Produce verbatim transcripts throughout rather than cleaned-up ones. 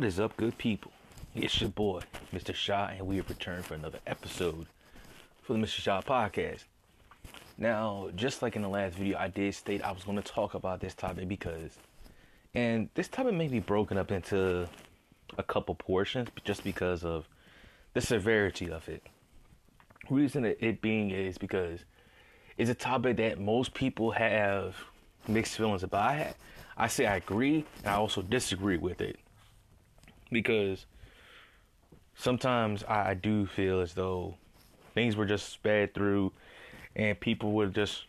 What is up, good people? It's your boy, Mister Shah, and we have returned for another episode for the Mister Shah Podcast. Now, just like in the last video, I did state I was going to talk about this topic because, and this topic may be broken up into a couple portions just because of the severity of it. Reason it being is because it's a topic that most people have mixed feelings about. I had, I say I agree, and I also disagree with it, because sometimes I do feel as though things were just sped through and people were just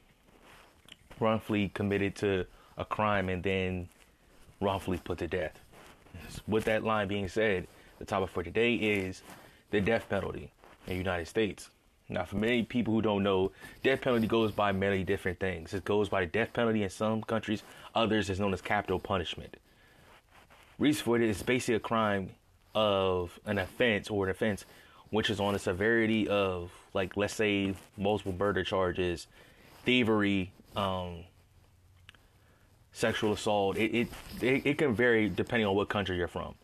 wrongfully committed to a crime and then wrongfully put to death. With that line being said, the topic for today is the death penalty in the United States. Now, for many people who don't know, death penalty goes by many different things. It goes by the death penalty in some countries. Others is known as capital punishment. Reason for it is basically a crime of an offense or an offense which is on the severity of, like, let's say multiple murder charges, thievery, um, sexual assault. It, it it can vary depending on what country you're from,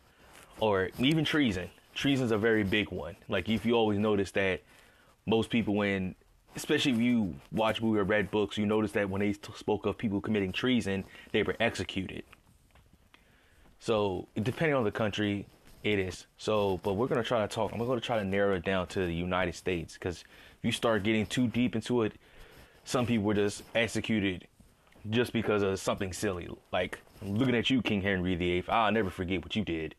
or even treason. Treason's a very big one. Like, if you always notice that most people, when, especially if you watch movies or read books, you notice that when they spoke of people committing treason, they were executed. So, depending on the country, it is. So, but we're going to try to talk. I'm going to try to narrow it down to the United States, because if you start getting too deep into it, some people were just executed just because of something silly. Like, looking at you, King Henry the eighth, I'll never forget what you did.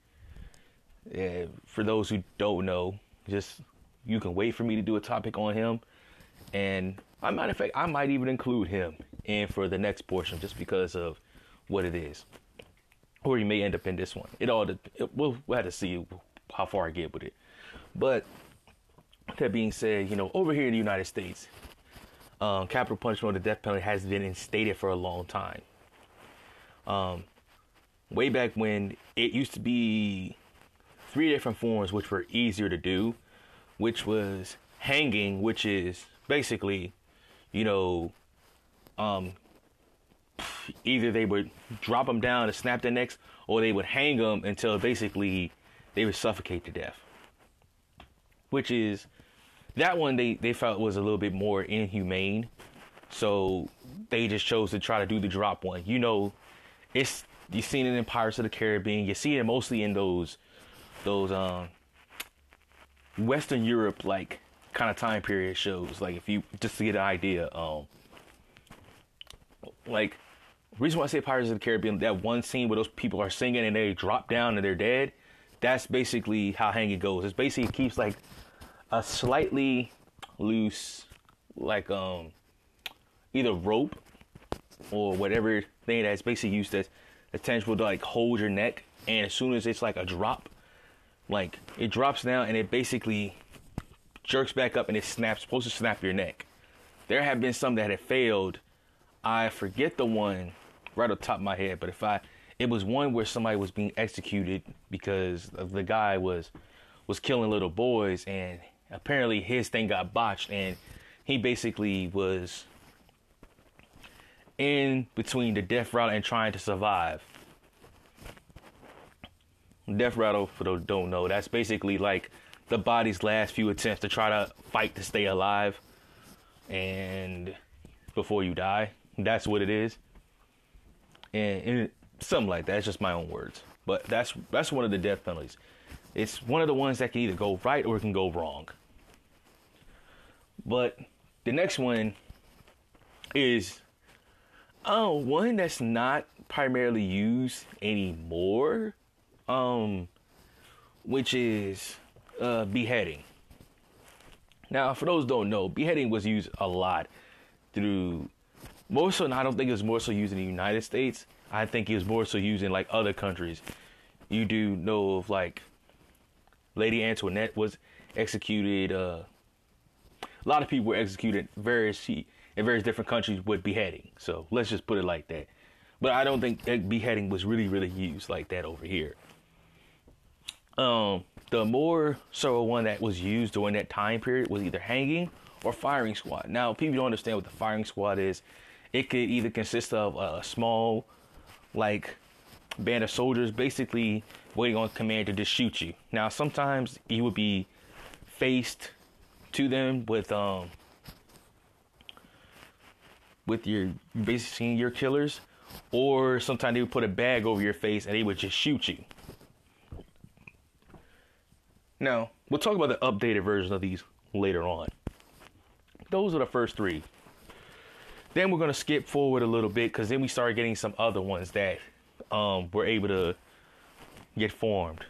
Yeah, for those who don't know, just, you can wait for me to do a topic on him. And, as a matter of fact, I might even include him in for the next portion just because of what it is. Or you may end up in this one. It all, it, we'll, we'll have to see how far I get with it. But that being said, you know, over here in the United States, um, capital punishment or the death penalty has been instated for a long time. Um, way back when, it used to be three different forms which were easier to do, which was hanging, which is basically, you know, um. either they would drop them down and snap their necks, or they would hang them until basically they would suffocate to death. Which is, that one they, they felt was a little bit more inhumane. So they just chose to try to do the drop one. You know, it's, you've seen it in Pirates of the Caribbean. You see it mostly in those, those um, Western Europe, like, kind of time period shows. Like, if you, just to get an idea, um, like, reason why I say Pirates of the Caribbean, that one scene where those people are singing and they drop down and they're dead, that's basically how hanging goes. It's basically keeps, like, a slightly loose, like, um, either rope or whatever thing that's basically used as a tangible to, like, hold your neck. And as soon as it's, like, a drop, like, it drops down and it basically jerks back up and it snaps, supposed to snap your neck. There have been some that have failed. I forget the one right off the top of my head, but if I, it was one where somebody was being executed because the guy was, was killing little boys, and apparently his thing got botched, and he basically was in between the death rattle and trying to survive. Death rattle, for those who don't know, that's basically like the body's last few attempts to try to fight to stay alive, and before you die. That's what it is, and, and something like that. It's just my own words, but that's that's one of the death penalties. It's one of the ones that can either go right or it can go wrong. But the next one is oh, one that's not primarily used anymore, um, which is uh, beheading. Now, for those who don't know, beheading was used a lot through. More so, and I don't think it was more so used in the United States. I think it was more so used in, like, other countries. You do know of, like, Lady Antoinette was executed. Uh, a lot of people were executed various, in various different countries with beheading. So let's just put it like that. But I don't think beheading was really, really used like that over here. Um, the more so one that was used during that time period was either hanging or firing squad. Now, people don't understand what the firing squad is. It could either consist of a small, like, band of soldiers basically waiting on command to just shoot you. Now, sometimes you would be faced to them with um with your basically your killers, or sometimes they would put a bag over your face and they would just shoot you. Now, we'll talk about the updated versions of these later on. Those are the first three. Then we're going to skip forward a little bit, because then we started getting some other ones that um, were able to get formed.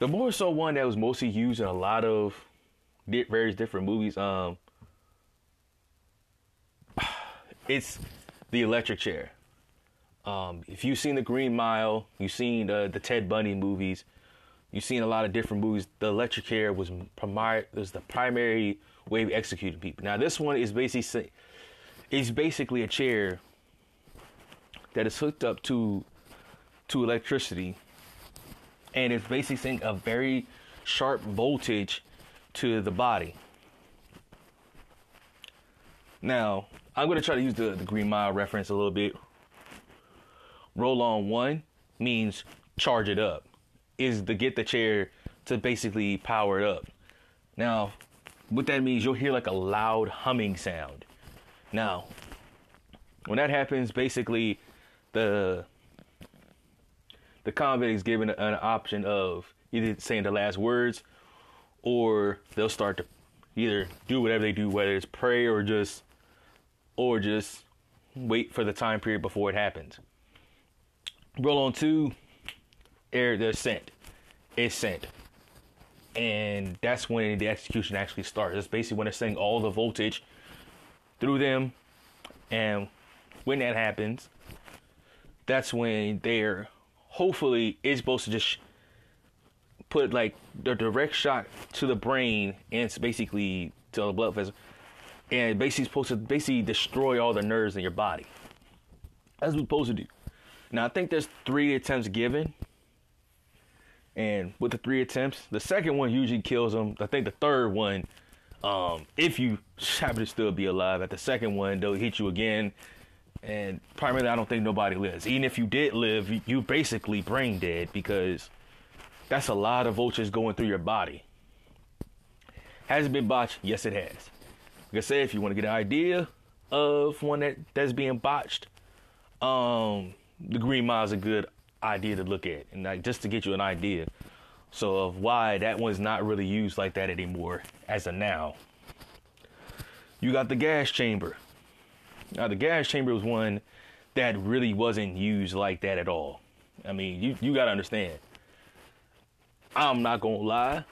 The more so one that was mostly used in a lot of di- various different movies, um, it's the electric chair. Um, if you've seen the Green Mile, you've seen uh, the Ted Bundy movies, you've seen a lot of different movies, the electric chair was, primar- was the primary way of executing people. Now, this one is basically is basically a chair that is hooked up to to electricity, and it's basically sending a very sharp voltage to the body. Now, I'm going to try to use the, the Green Mile reference a little bit. Roll on one means charge it up, is to get the chair to basically power it up. Now, what that means, you'll hear like a loud humming sound. Now, when that happens, basically the the convict is given an option of either saying the last words, or they'll start to either do whatever they do, whether it's pray or just or just wait for the time period before it happens. Roll on two, air the scent. It's sent. And that's when the execution actually starts. That's basically when they're sending all the voltage through them. And when that happens, that's when they're hopefully it's supposed to just put like the direct shot to the brain, and it's basically to the blood vessel. And basically supposed to basically destroy all the nerves in your body. That's what it's supposed to do. Now, I think there's three attempts given. And with the three attempts, the second one usually kills them. I think the third one, um, if you happen to still be alive, at the second one, they'll hit you again. And primarily, I don't think nobody lives. Even if you did live, you're basically brain dead, because that's a lot of vultures going through your body. Has it been botched? Yes, it has. Like I said, if you want to get an idea of one that, that's being botched, um, the Green Mile is a good idea to look at, and like just to get you an idea so of why that one's not really used like that anymore as of now. You got the gas chamber. Now, the gas chamber was one that really wasn't used like that at all. I mean, you you gotta understand, I'm not gonna lie,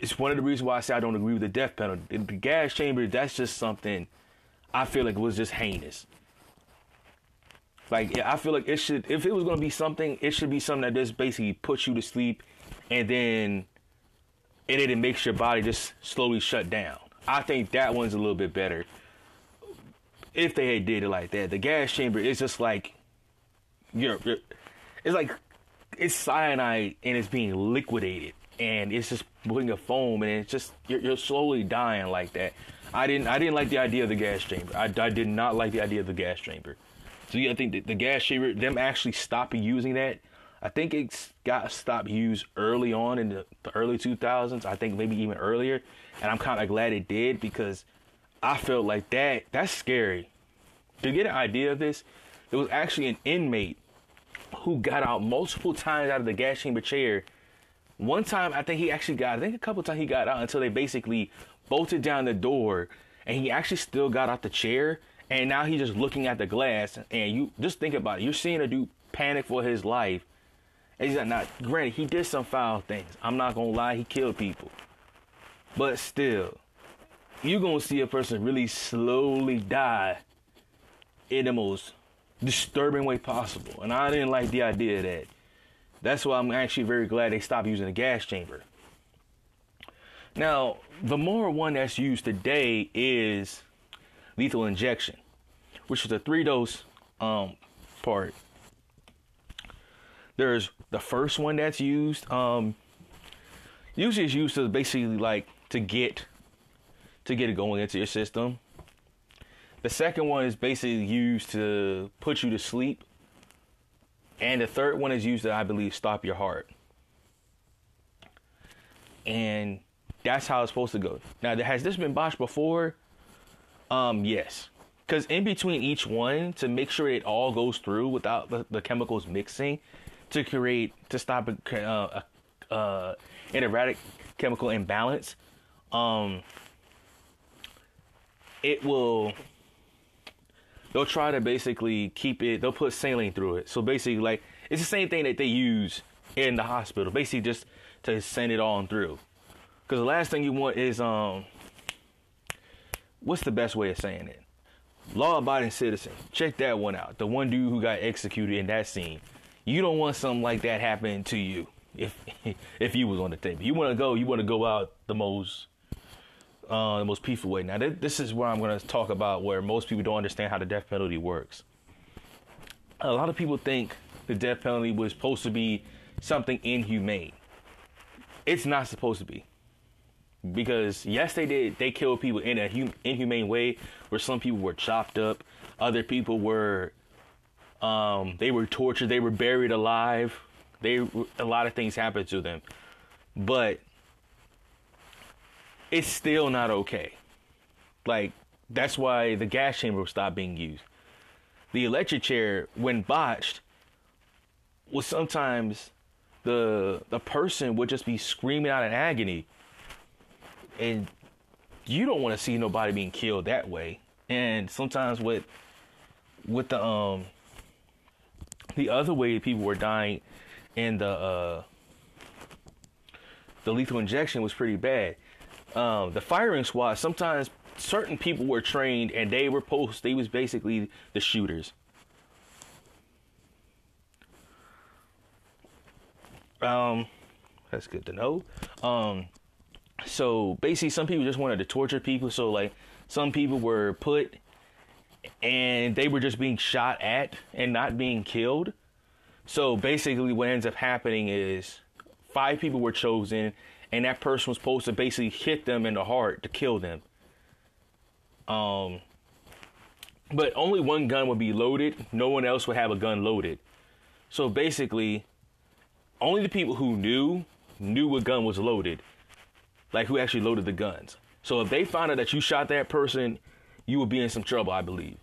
it's one of the reasons why I say I don't agree with the death penalty. The gas chamber, that's just something I feel like was just heinous. Like, I feel like it should, if it was going to be something, it should be something that just basically puts you to sleep, and then and it makes your body just slowly shut down. I think that one's a little bit better if they had did it like that. The gas chamber is just like, you're, you're, it's like, it's cyanide and it's being liquidated, and it's just putting a foam, and it's just, you're, you're slowly dying like that. I didn't, I didn't like the idea of the gas chamber. I, I did not like the idea of the gas chamber. So yeah, I think the, the gas chamber, them actually stopping using that. I think it got stopped used early on in the, the early two thousands. I think maybe even earlier. And I'm kind of glad it did, because I felt like that, that's scary. To get an idea of this, there was actually an inmate who got out multiple times out of the gas chamber chair. One time, I think he actually got, I think a couple times he got out until they basically bolted down the door, and he actually still got out the chair. And now he's just looking at the glass, and you just think about it. You're seeing a dude panic for his life. And he's like, not, granted, he did some foul things. I'm not going to lie, he killed people. But still, you're going to see a person really slowly die in the most disturbing way possible. And I didn't like the idea of that. That's why I'm actually very glad they stopped using the gas chamber. Now, the more one that's used today is lethal injection, which is a three-dose um, part. There's the first one that's used. Um, usually it's used to basically like to get to get it going into your system. The second one is basically used to put you to sleep. And the third one is used to, I believe, stop your heart. And that's how it's supposed to go. Now, has this been botched before? Um, yes. Because in between each one, to make sure it all goes through without the, the chemicals mixing, to create, to stop a, uh, a, uh, an erratic chemical imbalance, um, it will... They'll try to basically keep it, they'll put saline through it. So basically, like, it's the same thing that they use in the hospital, basically just to send it on through. Because the last thing you want is, um, what's the best way of saying it? Law-abiding citizen. Check that one out. The one dude who got executed in that scene. You don't want something like that happening to you if if you was on the table. You want to go, you want to go out the most... Uh, the most peaceful way. Now, th- this is where I'm going to talk about where most people don't understand how the death penalty works. A lot of people think the death penalty was supposed to be something inhumane. It's not supposed to be. Because, yes, they did. They killed people in an hum- inhumane way where some people were chopped up. Other people were, um, they were tortured. They were buried alive. They, a lot of things happened to them. But it's still not okay. Like, that's why the gas chamber stopped being used. The electric chair, when botched, was sometimes the the person would just be screaming out in agony. And you don't want to see nobody being killed that way. And sometimes with with the um the other way people were dying in the uh the lethal injection was pretty bad. Um, the firing squad, sometimes certain people were trained and they were post, they was basically the shooters. Um, that's good to know. Um, so basically some people just wanted to torture people. So like some people were put and they were just being shot at and not being killed. So basically what ends up happening is five people were chosen. And that person was supposed to basically hit them in the heart to kill them. Um, but only one gun would be loaded. No one else would have a gun loaded. So basically, only the people who knew, knew what gun was loaded. Like, who actually loaded the guns. So if they found out that you shot that person, you would be in some trouble, I believe.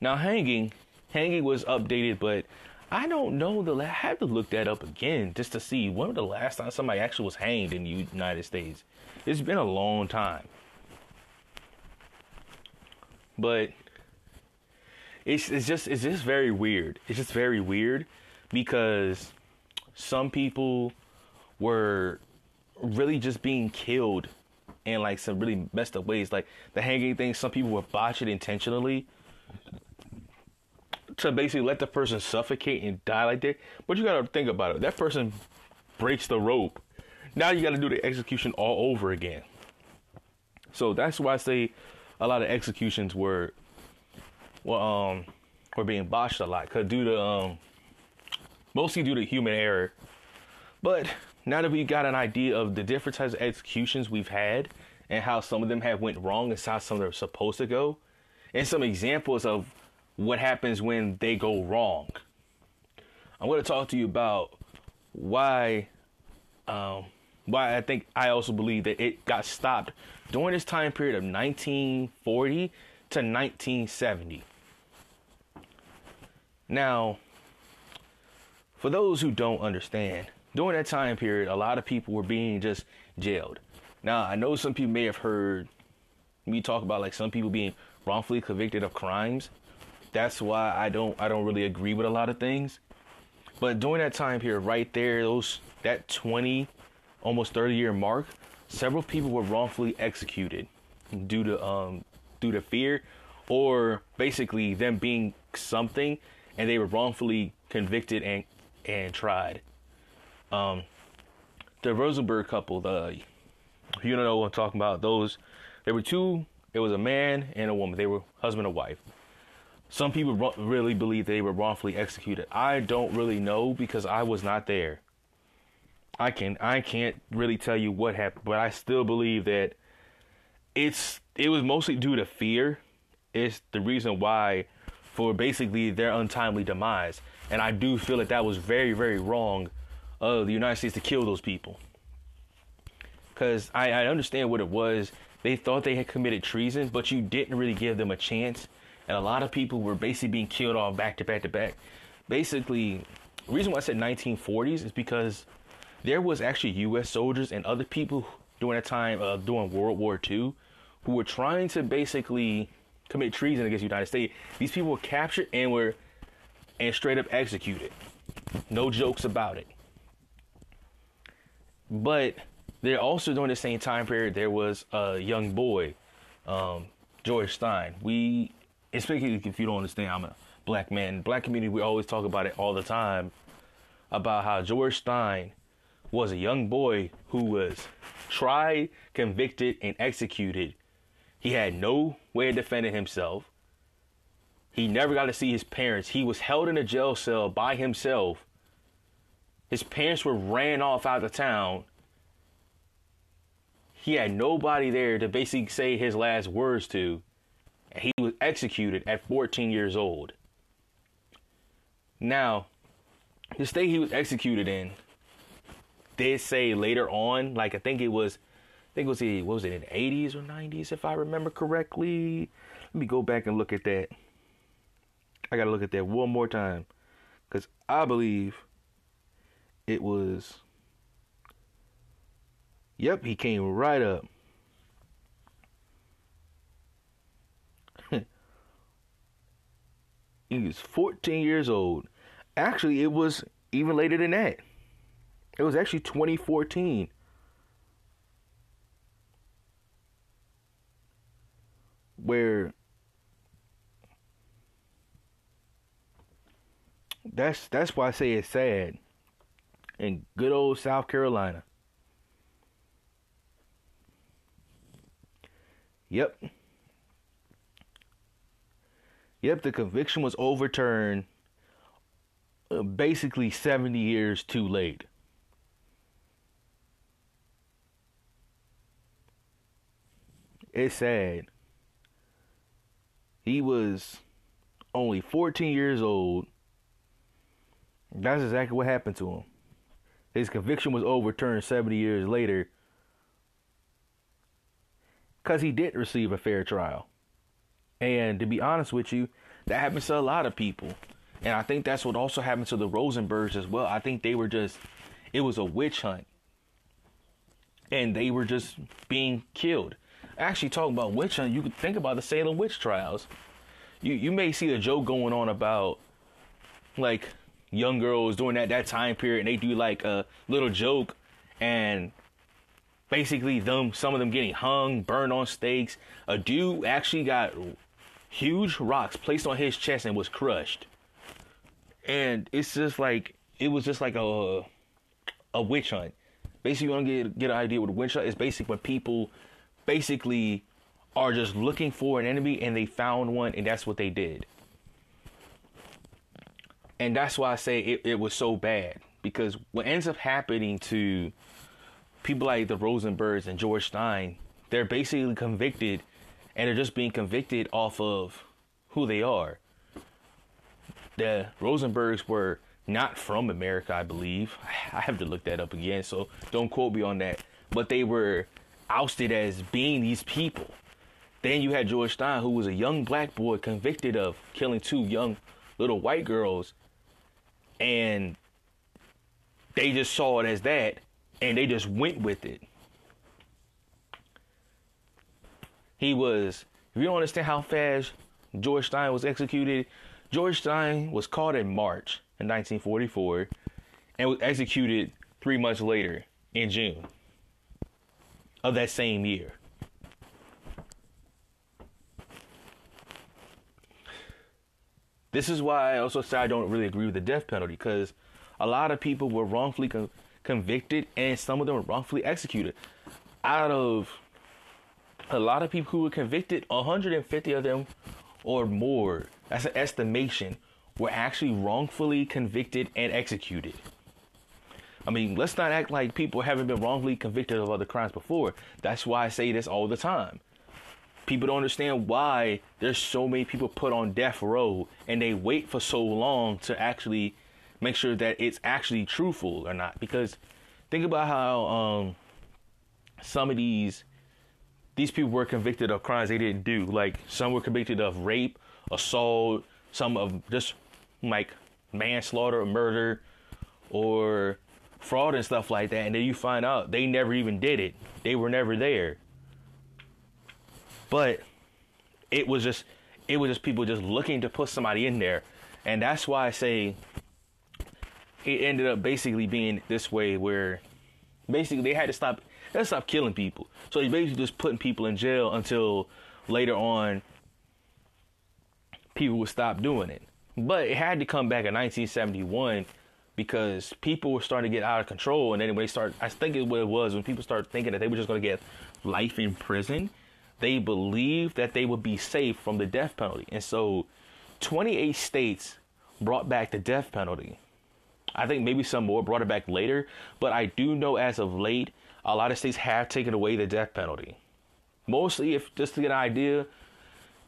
Now, hanging. Hanging was updated, but... I don't know. The I had to look that up again just to see when was the last time somebody actually was hanged in the United States. It's been a long time. But it's it's just it's just very weird. It's just very weird because some people were really just being killed in like some really messed up ways. Like the hanging thing, some people were botched intentionally. To basically let the person suffocate and die like that. But you gotta think about it. That person breaks the rope. Now you gotta do the execution all over again. So that's why I say a lot of executions were well, um, were being botched a lot. Cause due to, um, mostly due to human error. But now that we got an idea of the different types of executions we've had and how some of them have went wrong and how some of them are supposed to go, and some examples of what happens when they go wrong, I'm going to talk to you about why um, why I think I also believe that it got stopped during this time period of nineteen forty to nineteen seventy. Now, for those who don't understand, during that time period, a lot of people were being just jailed. Now, I know some people may have heard me talk about like some people being wrongfully convicted of crimes. That's why I don't I don't really agree with a lot of things. But during that time period right there, those that twenty, almost thirty year mark, several people were wrongfully executed due to um due to fear or basically them being something and they were wrongfully convicted and and tried. Um the Rosenberg couple, the you know what I'm talking about, those there were two, it was a man and a woman. They were husband and wife. Some people really believe they were wrongfully executed. I don't really know because I was not there. I can I can't really tell you what happened, but I still believe that it's it was mostly due to fear. It's the reason why for basically their untimely demise. And I do feel that that was very, very wrong of the United States to kill those people. Because I, I understand what it was. They thought they had committed treason, but you didn't really give them a chance. And a lot of people were basically being killed off back to back to back. Basically, the reason why I said nineteen forties is because there was actually U S soldiers and other people during that time of uh, during World War Two who were trying to basically commit treason against the United States. These people were captured and were and straight up executed. No jokes about it. But there also during the same time period, there was a young boy, um, George Stein. We, especially if you don't understand, I'm a black man. Black community, we always talk about it all the time about how George Stein was a young boy who was tried, convicted, and executed. He had no way of defending himself. He never got to see his parents. He was held in a jail cell by himself. His parents were ran off out of town. He had nobody there to basically say his last words to. And he was executed at fourteen years old. Now, the state he was executed in did say later on, like I think it was I think it was the, what was it, in the eighties or nineties, if I remember correctly. Let me go back and look at that. I gotta look at that one more time, because I believe it was, yep, he came right up. He was fourteen years old. Actually, it was even later than that. It was actually twenty fourteen. Where that's that's why I say it's sad. In good old South Carolina. Yep. Yep, the conviction was overturned uh, basically seventy years too late. It's sad. He was only fourteen years old. That's exactly what happened to him. His conviction was overturned seventy years later because he didn't receive a fair trial. And to be honest with you, that happens to a lot of people. And I think that's what also happened to the Rosenbergs as well. I think they were just, it was a witch hunt. And they were just being killed. Actually, talking about witch hunt, you could think about the Salem witch trials. You you may see a joke going on about like young girls during that, that time period, and they do like a little joke, and basically them some of them getting hung, burned on stakes. A dude actually got huge rocks placed on his chest and was crushed. And it's just like it was just like a a witch hunt. Basically, you want to get get an idea what a witch hunt is? Basically, when people basically are just looking for an enemy and they found one, and that's what they did. And that's why I say it, it was so bad, because what ends up happening to people like the Rosenbergs and George Stein, they're basically convicted and they're just being convicted off of who they are. The Rosenbergs were not from America, I believe. I have to look that up again, so don't quote me on that. But they were ousted as being these people. Then you had George Stein, who was a young black boy convicted of killing two young little white girls, and they just saw it as that, and they just went with it. He was, if you don't understand how fast George Stein was executed, George Stein was caught in March in nineteen forty-four and was executed three months later in June of that same year. This is why I also say I don't really agree with the death penalty, because a lot of people were wrongfully con- convicted and some of them were wrongfully executed. Out of a lot of people who were convicted, one hundred fifty of them or more, that's an estimation, were actually wrongfully convicted and executed. I mean, let's not act like people haven't been wrongfully convicted of other crimes before. That's why I say this all the time. People don't understand why there's so many people put on death row, and they wait for so long to actually make sure that it's actually truthful or not. Because think about how um, some of these these people were convicted of crimes they didn't do. Like, some were convicted of rape, assault, some of just like manslaughter or murder or fraud and stuff like that. And then you find out they never even did it. They were never there. But it was just it was just people just looking to put somebody in there. And that's why I say it ended up basically being this way, where basically they had to stop they had to stop killing people. So they basically just putting people in jail until later on people would stop doing it. But it had to come back in nineteen seventy-one because people were starting to get out of control. And then when they start, I think it what it was when people started thinking that they were just going to get life in prison, they believed that they would be safe from the death penalty. And so twenty-eight states brought back the death penalty. I think maybe some more brought it back later, but I do know as of late, a lot of states have taken away the death penalty. Mostly, if just to get an idea,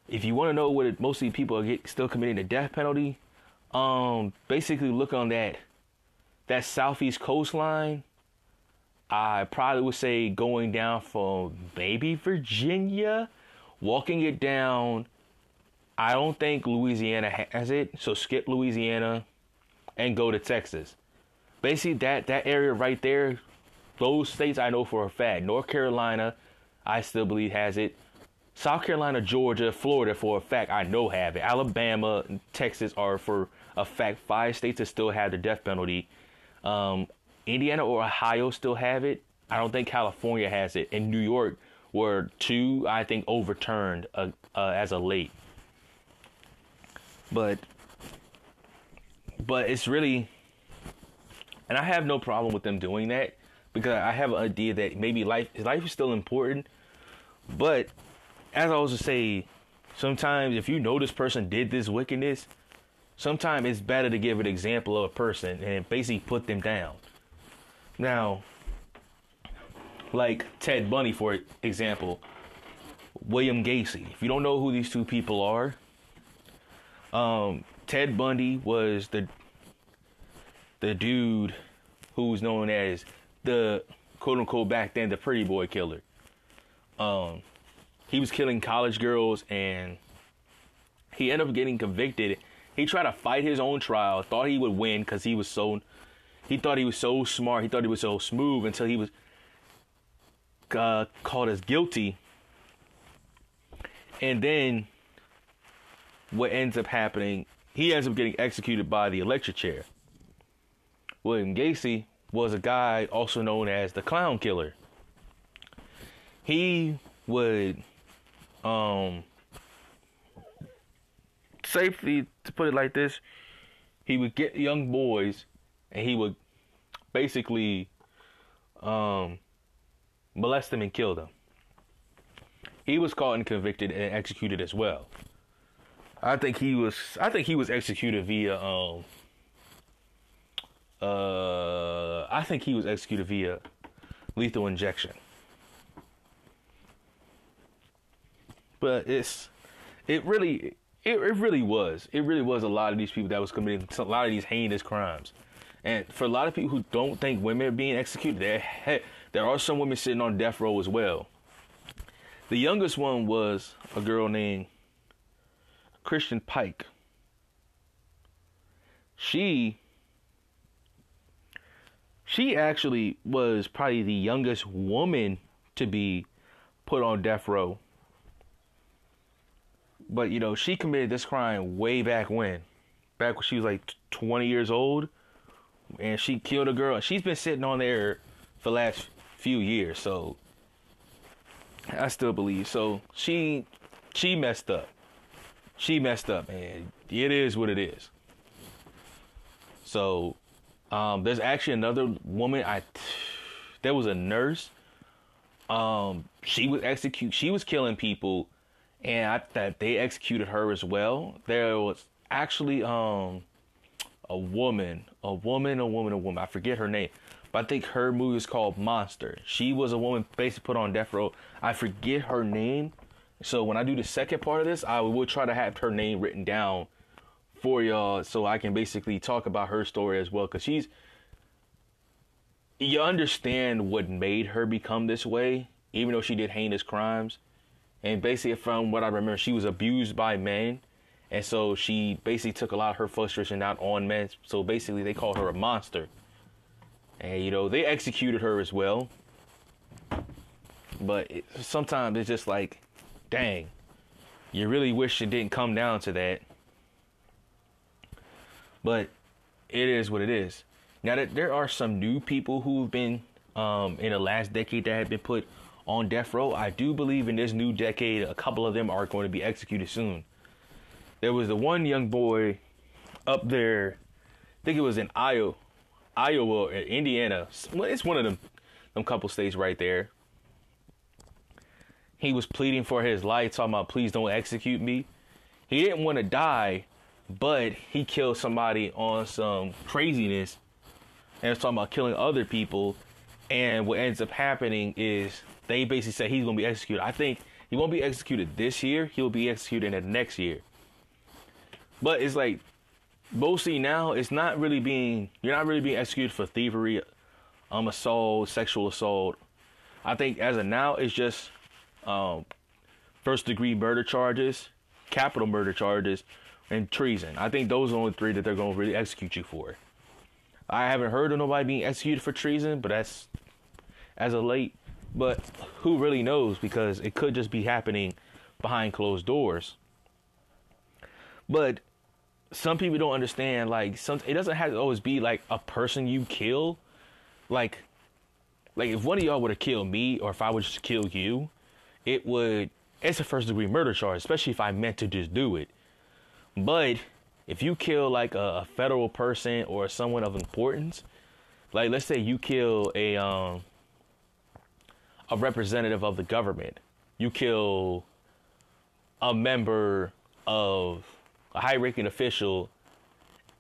if you want to know what it, mostly people are get, still committing the death penalty, um, basically look on that that southeast coastline. I probably would say going down from maybe Virginia, walking it down. I don't think Louisiana has it, so skip Louisiana and go to Texas. Basically, that, that area right there, those states I know for a fact. North Carolina, I still believe has it. South Carolina, Georgia, Florida for a fact, I know have it. Alabama and Texas are for a fact five states that still have the death penalty. Um, Indiana or Ohio still have it. I don't think California has it. And New York were two, I think, overturned uh, uh, as of late. But... But it's really, and I have no problem with them doing that, because I have an idea that maybe life life is still important. But as I was to say, sometimes if you know this person did this wickedness, sometimes it's better to give an example of a person and basically put them down. Now, like Ted Bundy, for example, William Gacy. If you don't know who these two people are, um... Ted Bundy was the the dude who was known as the quote unquote back then the pretty boy killer. Um, he was killing college girls, and he ended up getting convicted. He tried to fight his own trial, thought he would win because he was so he thought he was so smart, he thought he was so smooth, until he was uh, called as guilty, and then what ends up happening. He ends up getting executed by the electric chair. William Gacy was a guy also known as the clown killer. He would, um, safely to put it like this, he would get young boys and he would basically, um, molest them and kill them. He was caught and convicted and executed as well. I think he was. I think he was executed via. Um, uh, I think he was executed via lethal injection. But it's, it really, it, it really was. It really was a lot of these people that was committing a lot of these heinous crimes, and for a lot of people who don't think women are being executed, there, there are some women sitting on death row as well. The youngest one was a girl named Christian Pike. She she actually was probably the youngest woman to be put on death row. But you know, she committed this crime way back when. Back when she was like twenty years old, and she killed a girl. She's been sitting on there for the last few years, so I still believe. So she she messed up. She messed up, man. It is what it is. So, um, there's actually another woman. I, there was a nurse. Um, she was execute. She was killing people, and I thought they executed her as well. There was actually um, a woman, a woman, a woman, a woman. I forget her name, but I think her movie is called Monster. She was a woman basically put on death row. I forget her name. So when I do the second part of this, I will try to have her name written down for y'all so I can basically talk about her story as well. Because she's... You understand what made her become this way, even though she did heinous crimes. And basically, from what I remember, she was abused by men. And so she basically took a lot of her frustration out on men. So basically, they called her a monster. And, you know, they executed her as well. But it, sometimes it's just like, dang, you really wish it didn't come down to that. But it is what it is. Now, that there are some new people who've been um, in the last decade that have been put on death row. I do believe in this new decade, a couple of them are going to be executed soon. There was the one young boy up there, I think it was in Iowa, Iowa or Indiana. It's one of them, them couple states right there. He was pleading for his life, talking about, please don't execute me. He didn't want to die, but he killed somebody on some craziness. And was talking about killing other people. And what ends up happening is they basically said he's going to be executed. I think he won't be executed this year. He'll be executed in the next year. But it's like, mostly now, it's not really being, you're not really being executed for thievery, um, assault, sexual assault. I think as of now, it's just um, first degree murder charges, capital murder charges, and treason. I think those are the only three that they're going to really execute you for. I haven't heard of nobody being executed for treason, but that's as of late. But who really knows, because it could just be happening behind closed doors. But some people don't understand, like, some, it doesn't have to always be like a person you kill. Like, like if one of y'all would have killed me, or if I would just kill you, it would, it's a first degree murder charge, especially if I meant to just do it. But if you kill like a, a federal person or someone of importance, like let's say you kill a um, a representative of the government, you kill a member of a high-ranking official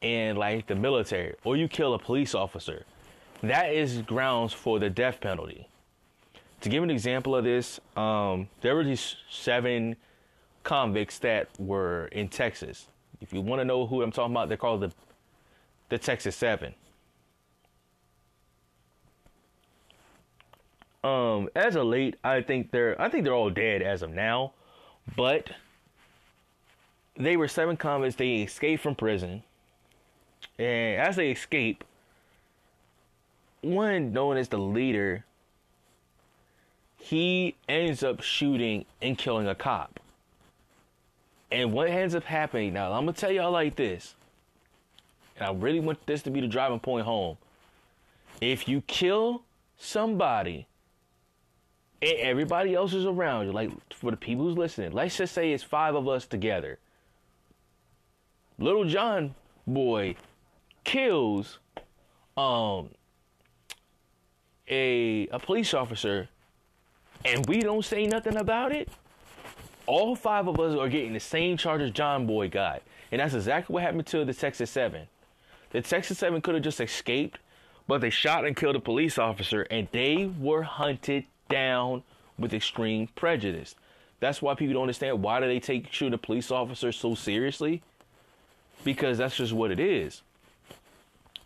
in like the military, or you kill a police officer, that is grounds for the death penalty. To give an example of this, um, there were these seven convicts that were in Texas. If you want to know who I'm talking about, they're called the the Texas Seven. Um, as of late, I think they're I think they're all dead as of now, but they were seven convicts. They escaped from prison, and as they escape, one known as the leader, he ends up shooting and killing a cop. And what ends up happening, now I'm going to tell y'all like this, and I really want this to be the driving point home. If you kill somebody and everybody else is around you, like for the people who's listening, let's just say it's five of us together. Little John boy kills um, a, a police officer and we don't say nothing about it. All five of us are getting the same charge as John Boy got. And that's exactly what happened to the Texas Seven. The Texas Seven could have just escaped, but they shot and killed a police officer, and they were hunted down with extreme prejudice. That's why people don't understand, why do they take shooting a police officer so seriously? Because that's just what it is.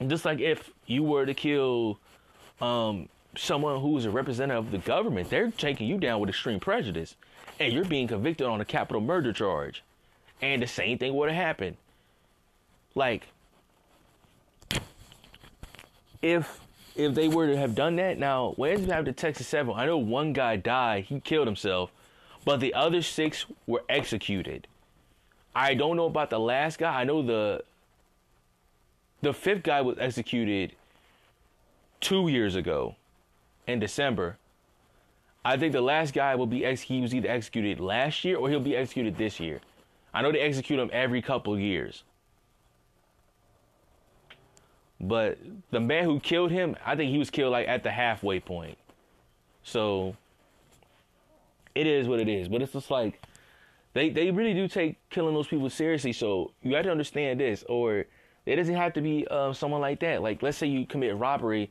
And just like if you were to kill um, someone who is a representative of the government, they're taking you down with extreme prejudice. And you're being convicted on a capital murder charge. And the same thing would have happened. Like, if if they were to have done that, now, what ends up happening to Texas Seven? I know one guy died, he killed himself, but the other six were executed. I don't know about the last guy. I know the the fifth guy was executed two years ago in December. I think the last guy will be ex- he was either executed last year or he'll be executed this year. I know they execute him every couple years. But the man who killed him, I think he was killed like at the halfway point. So it is what it is. But it's just like they, they really do take killing those people seriously. So you have to understand this, or it doesn't have to be uh, someone like that. Like let's say you commit robbery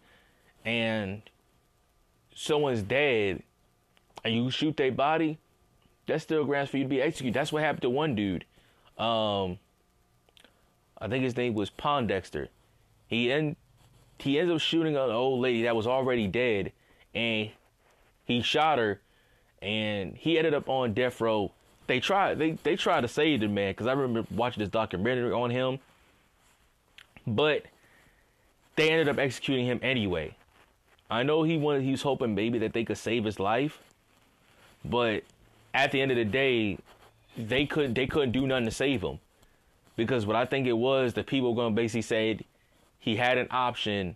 and someone's dead, and you shoot their body, that's still grounds for you to be executed. That's what happened to one dude. Um, I think his name was Pondexter. He end, he ends up shooting an old lady that was already dead, and he shot her, and he ended up on death row. They tried they, they tried to save the man, because I remember watching this documentary on him, but they ended up executing him anyway. I know he wanted, he was hoping maybe that they could save his life, but at the end of the day, they couldn't they couldn't do nothing to save him, because what I think it was, the people were gonna basically say he had an option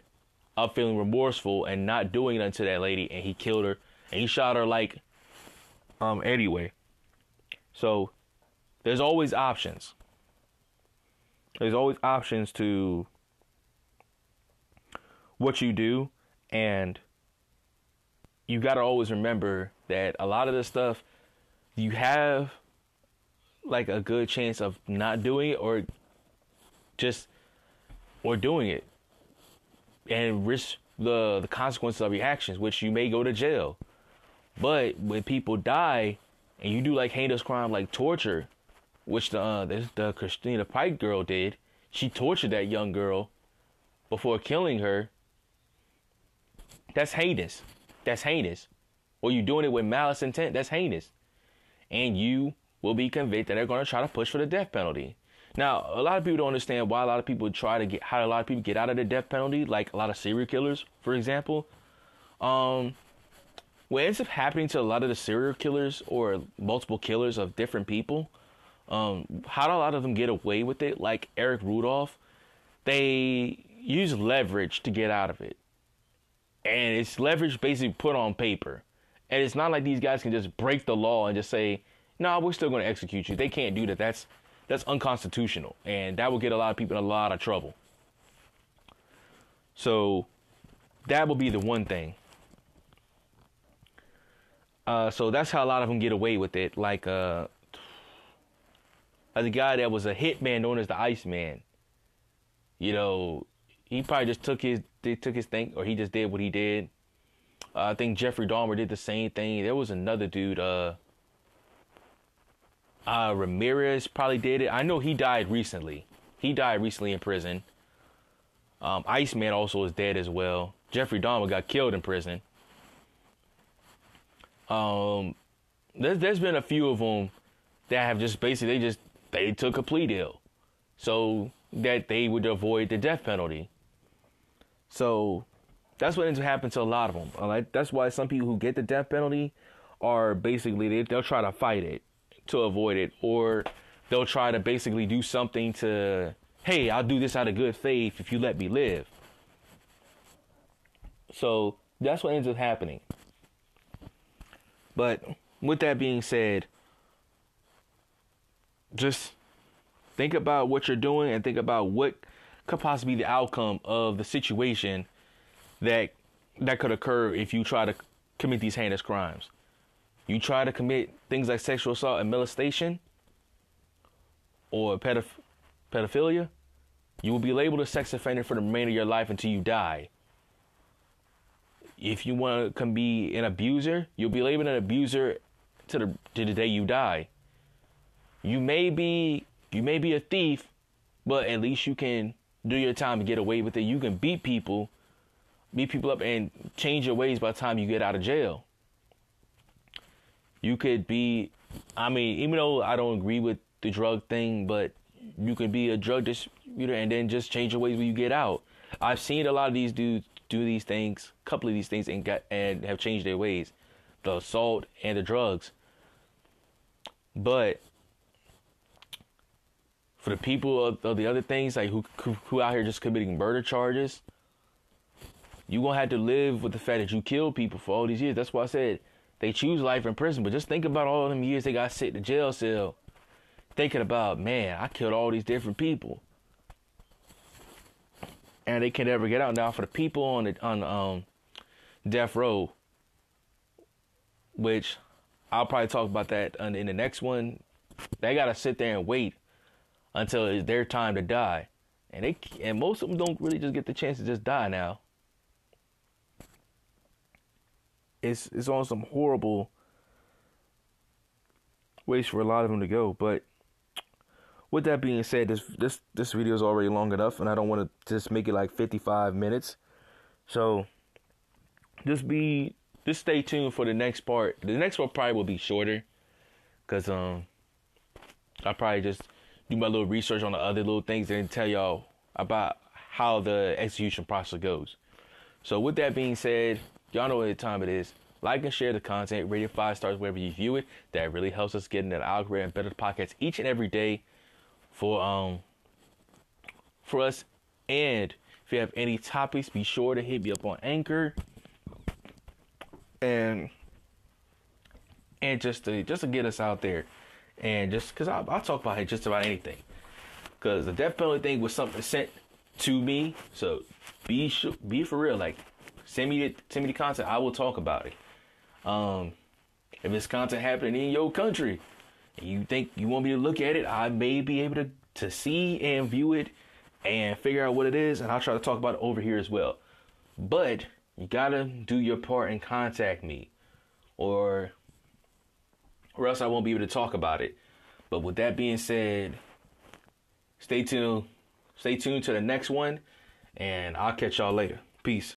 of feeling remorseful and not doing nothing to that lady, and he killed her and he shot her like um anyway. So there's always options. There's always options to what you do, and you gotta always remember that a lot of this stuff, you have like a good chance of not doing it, or just or doing it and risk the, the consequences of your actions, which you may go to jail. But when people die and you do like heinous crime like torture, which the uh, the, the Christian Pike girl did, she tortured that young girl before killing her. That's heinous. That's heinous. Or you doing it with malice intent, that's heinous. And you will be convicted, and they're going to try to push for the death penalty. Now, a lot of people don't understand why a lot of people try to get, how a lot of people get out of the death penalty, like a lot of serial killers, for example. Um, what ends up happening to a lot of the serial killers or multiple killers of different people, um, how do a lot of them get away with it? Like Eric Rudolph, they use leverage to get out of it. And it's leverage basically put on paper. And it's not like these guys can just break the law and just say, no, nah, we're still going to execute you. They can't do that. That's that's unconstitutional. And that will get a lot of people in a lot of trouble. So that will be the one thing. Uh, so that's how a lot of them get away with it. Like uh, the guy that was a hitman known as the Iceman. You know, he probably just took his, they took his thing, or he just did what he did. Uh, I think Jeffrey Dahmer did the same thing. There was another dude, uh, uh, Ramirez probably did it. I know he died recently. He died recently in prison. Um, Iceman also is dead as well. Jeffrey Dahmer got killed in prison. Um, there's, there's been a few of them that have just basically, they just, they took a plea deal so that they would avoid the death penalty. So that's what ends up happening to a lot of them. Like, that's why some people who get the death penalty are basically, they, they'll try to fight it to avoid it. Or they'll try to basically do something to, hey, I'll do this out of good faith if you let me live. So that's what ends up happening. But with that being said, just think about what you're doing and think about what could possibly be the outcome of the situation that that could occur if you try to commit these heinous crimes. You try to commit things like sexual assault and molestation or pedoph- pedophilia, you will be labeled a sex offender for the remainder of your life until you die. If you want to be an abuser, you'll be labeled an abuser to the to the day you die. You may be you may be a thief, but at least you can do your time and get away with it. You can beat people, beat people up and change your ways by the time you get out of jail. You could be, I mean, even though I don't agree with the drug thing, but you can be a drug distributor and then just change your ways when you get out. I've seen a lot of these dudes do these things, a couple of these things, and got, and have changed their ways, the assault and the drugs. But for the people of, of the other things, like who, who who out here just committing murder charges, you gonna have to live with the fact that you killed people for all these years. That's why I said they choose life in prison. But just think about all them years they got sit in the jail cell, thinking about, man, I killed all these different people, and they can never get out. Now for the people on the on um, death row, which I'll probably talk about that in the next one, they gotta sit there and wait until it's their time to die, and they and most of them don't really just get the chance to just die now. It's, it's on some horrible ways for a lot of them to go. But with that being said, this this this video is already long enough, and I don't want to just make it like fifty-five minutes. So just be just stay tuned for the next part. The next one probably will be shorter, cause um I probably just do my little research on the other little things and tell y'all about how the execution process goes. So with that being said, y'all know what time it is. Like and share the content, rate it five stars wherever you view it. That really helps us get in that algorithm and better the podcast each and every day for um for us. And if you have any topics, be sure to hit me up on Anchor and and just to just to get us out there. And just because I I talk about it just about anything, because the death penalty thing was something sent to me. So be sure, be for real, like send me the, send me the content. I will talk about it. Um, if this content happening in your country, and you think you want me to look at it, I may be able to to see and view it and figure out what it is, and I'll try to talk about it over here as well. But you gotta do your part and contact me, or. or else I won't be able to talk about it. But with that being said, stay tuned. Stay tuned to the next one, and I'll catch y'all later. Peace.